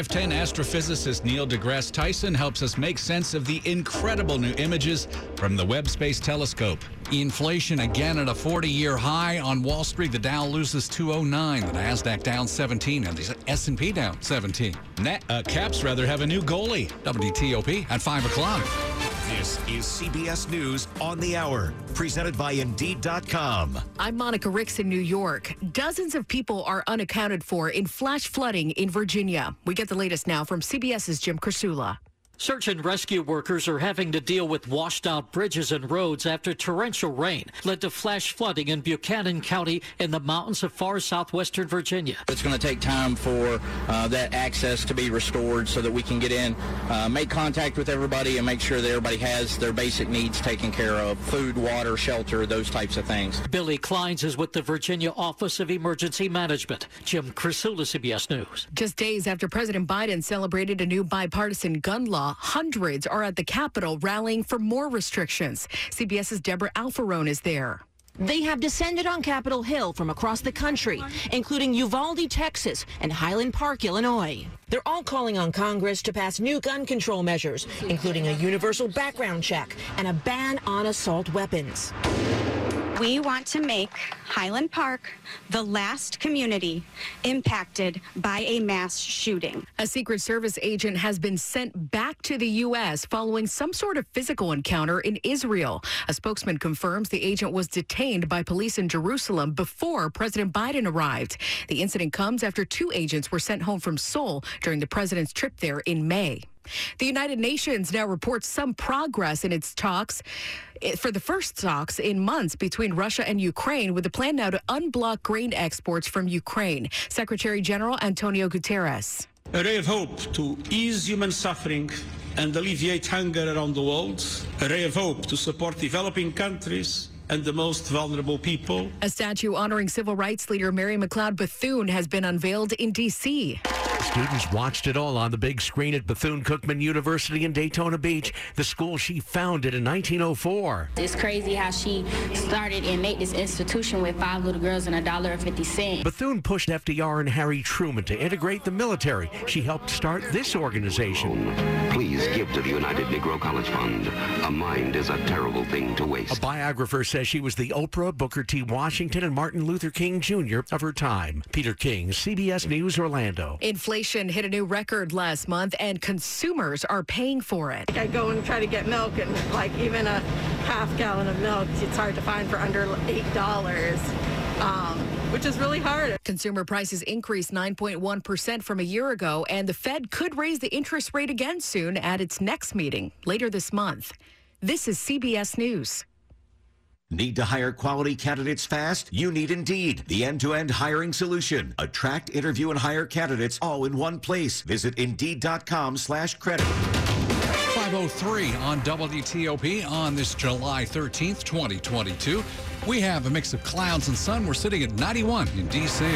510 astrophysicist Neil deGrasse Tyson helps us make sense of the incredible new images from the Webb Space Telescope. Inflation again at a 40-year high. On Wall Street, the Dow loses 209, the NASDAQ down 17, and the S&P down 17. Caps have a new goalie. WTOP at 5 o'clock. This is CBS News on the Hour, presented by Indeed.com. I'm Monica Ricks in New York. Dozens of people are unaccounted for in flash flooding in Virginia. We get the latest now from CBS's Jim Criscuola. Search and rescue workers are having to deal with washed-out bridges and roads after torrential rain led to flash flooding in Buchanan County in the mountains of far southwestern Virginia. It's going to take time for that access to be restored so that we can get in, make contact with everybody, and make sure that everybody has their basic needs taken care of: food, water, shelter, those types of things. Billy Clines is with the Virginia Office of Emergency Management. Jim Criscuola, CBS News. Just days after President Biden celebrated a new bipartisan gun law, hundreds are at the Capitol rallying for more restrictions. CBS's Deborah Alfarone is there. They have descended on Capitol Hill from across the country, including Uvalde, Texas, and Highland Park, Illinois. They're all calling on Congress to pass new gun control measures, including a universal background check and a ban on assault weapons. We want to make Highland Park the last community impacted by a mass shooting. A Secret Service agent has been sent back to the U.S. following some sort of physical encounter in Israel. A spokesman confirms the agent was detained by police in Jerusalem before President Biden arrived. The incident comes after two agents were sent home from Seoul during the president's trip there in May. The United Nations now reports some progress in its talks, for the first talks in months between Russia and Ukraine, with a plan now to unblock grain exports from Ukraine. Secretary General Antonio Guterres. A ray of hope to ease human suffering and alleviate hunger around the world. A ray of hope to support developing countries and the most vulnerable people. A statue honoring civil rights leader Mary McLeod Bethune has been unveiled in D.C. Students watched it all on the big screen at Bethune-Cookman University in Daytona Beach, the school she founded in 1904. It's crazy how she started and made this institution with five little girls and $1.50. Bethune pushed FDR and Harry Truman to integrate the military. She helped start this organization. Please give to the United Negro College Fund. A mind is a terrible thing to waste. A biographer says she was the Oprah, Booker T. Washington, and Martin Luther King Jr. of her time. Peter King, CBS News, Orlando. Inflation hit a new record last month, and consumers are paying for it. I go and try to get milk, and like even a half gallon of milk, it's hard to find for under $8, which is really hard. Consumer prices increased 9.1% from a year ago, and the Fed could raise the interest rate again soon at its next meeting later this month. This is CBS News. Need to hire quality candidates fast? You need Indeed, the end-to-end hiring solution. Attract, interview, and hire candidates all in one place. Visit Indeed.com/credit. 503 on WTOP on this July 13th, 2022. We have a mix of clouds and sun. We're sitting at 91 in D.C.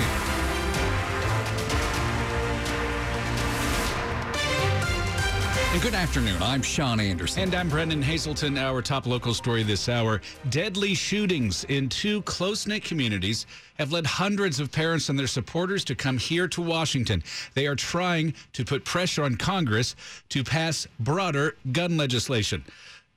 And good afternoon. I'm Sean Anderson. And I'm Brendan Hazelton. Our top local story this hour: deadly shootings in two close-knit communities have led hundreds of parents and their supporters to come here to Washington. They are trying to put pressure on Congress to pass broader gun legislation.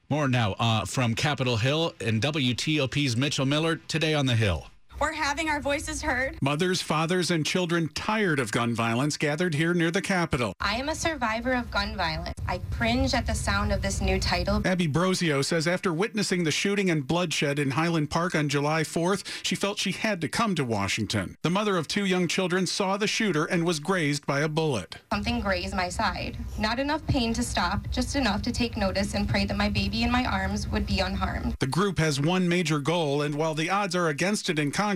More now from Capitol Hill and WTOP's Mitchell Miller today on the Hill. We're having our voices heard. Mothers, fathers, and children tired of gun violence gathered here near the Capitol. I am a survivor of gun violence. I cringe at the sound of this new title. Abby Brozio says after witnessing the shooting and bloodshed in Highland Park on July 4th, she felt she had to come to Washington. The mother of two young children saw the shooter and was grazed by a bullet. Something grazed my side. Not enough pain to stop, just enough to take notice and pray that my baby in my arms would be unharmed. The group has one major goal, and while the odds are against it in Congress,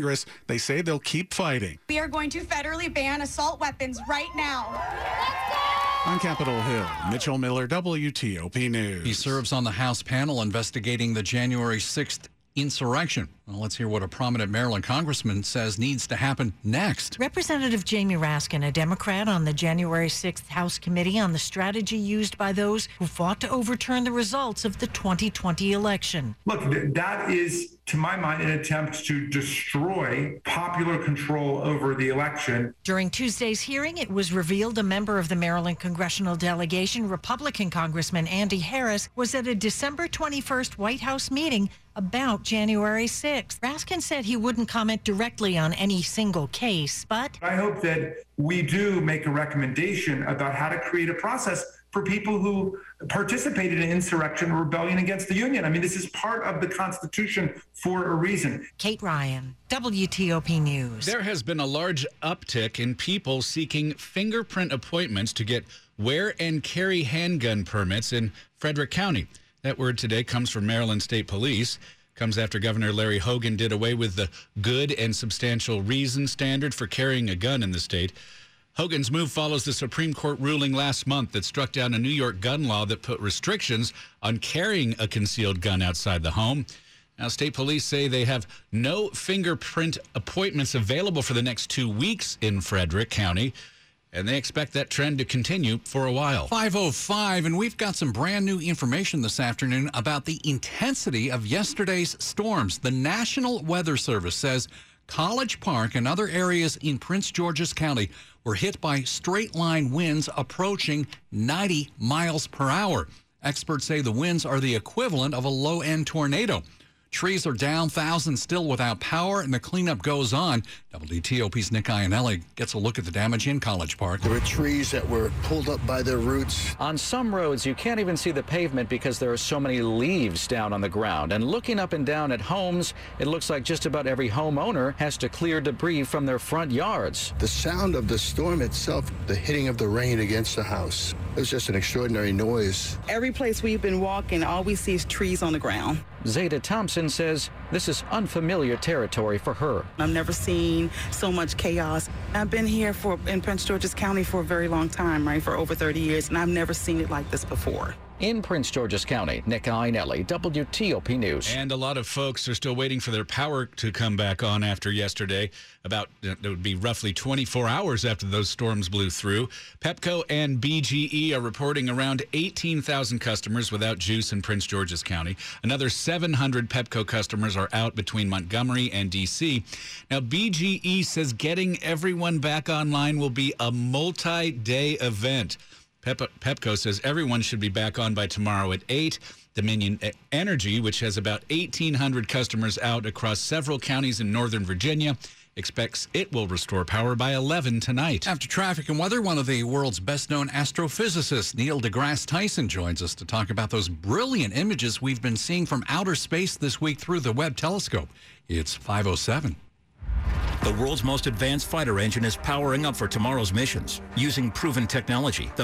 they say they'll keep fighting. We are going to federally ban assault weapons right now. Let's go! On Capitol Hill, Mitchell Miller, WTOP News. He serves on the House panel investigating the January 6th insurrection. Well, let's hear what a prominent Maryland congressman says needs to happen next. Representative Jamie Raskin, a Democrat on the January 6th House Committee on the strategy used by those who fought to overturn the results of the 2020 election. Look, that is, to my mind, an attempt to destroy popular control over the election. During Tuesday's hearing, it was revealed a member of the Maryland congressional delegation, Republican Congressman Andy Harris, was at a December 21st White House meeting about January 6th. Raskin said he wouldn't comment directly on any single case, but I hope that we do make a recommendation about how to create a process for people who participated in insurrection or rebellion against the Union. I mean, this is part of the Constitution for a reason. Kate Ryan, WTOP News. There has been a large uptick in people seeking fingerprint appointments to get wear and carry handgun permits in Frederick County. That word today comes from Maryland State Police. Comes after Governor Larry Hogan did away with the good and substantial reason standard for carrying a gun in the state. Hogan's move follows the Supreme Court ruling last month that struck down a New York gun law that put restrictions on carrying a concealed gun outside the home. Now, state police say they have no fingerprint appointments available for the next 2 weeks in Frederick County, and they expect that trend to continue for a while. 5:05, and we've got some brand new information this afternoon about the intensity of yesterday's storms. The National Weather Service says College Park and other areas in Prince George's County were hit by straight-line winds approaching 90 miles per hour. Experts say the winds are the equivalent of a low-end tornado. Trees are down, thousands still without power, and the cleanup goes on. WTOP's Nick Iannelli gets a look at the damage in College Park. There were trees that were pulled up by their roots. On some roads, you can't even see the pavement because there are so many leaves down on the ground. And looking up and down at homes, it looks like just about every homeowner has to clear debris from their front yards. The sound of the storm itself, the hitting of the rain against the house, it was just an extraordinary noise. Every place we've been walking, all we see is trees on the ground. Zeta Thompson says this is unfamiliar territory for her. I've never seen so much chaos. I've been here in Prince George's County for a very long time, right, for over 30 years, and I've never seen it like this before. In Prince George's County, Nick Iannelli, WTOP News. And a lot of folks are still waiting for their power to come back on after yesterday. About, it would be roughly 24 hours after those storms blew through. Pepco and BGE are reporting around 18,000 customers without juice in Prince George's County. Another 700 Pepco customers are out between Montgomery and D.C. Now, BGE says getting everyone back online will be a multi-day event. Pepco says everyone should be back on by tomorrow at 8. Dominion Energy, which has about 1,800 customers out across several counties in northern Virginia, expects it will restore power by 11 tonight. After traffic and weather, one of the world's best-known astrophysicists, Neil deGrasse Tyson, joins us to talk about those brilliant images we've been seeing from outer space this week through the Webb Telescope. It's 5:07. The world's most advanced fighter engine is powering up for tomorrow's missions using proven technology.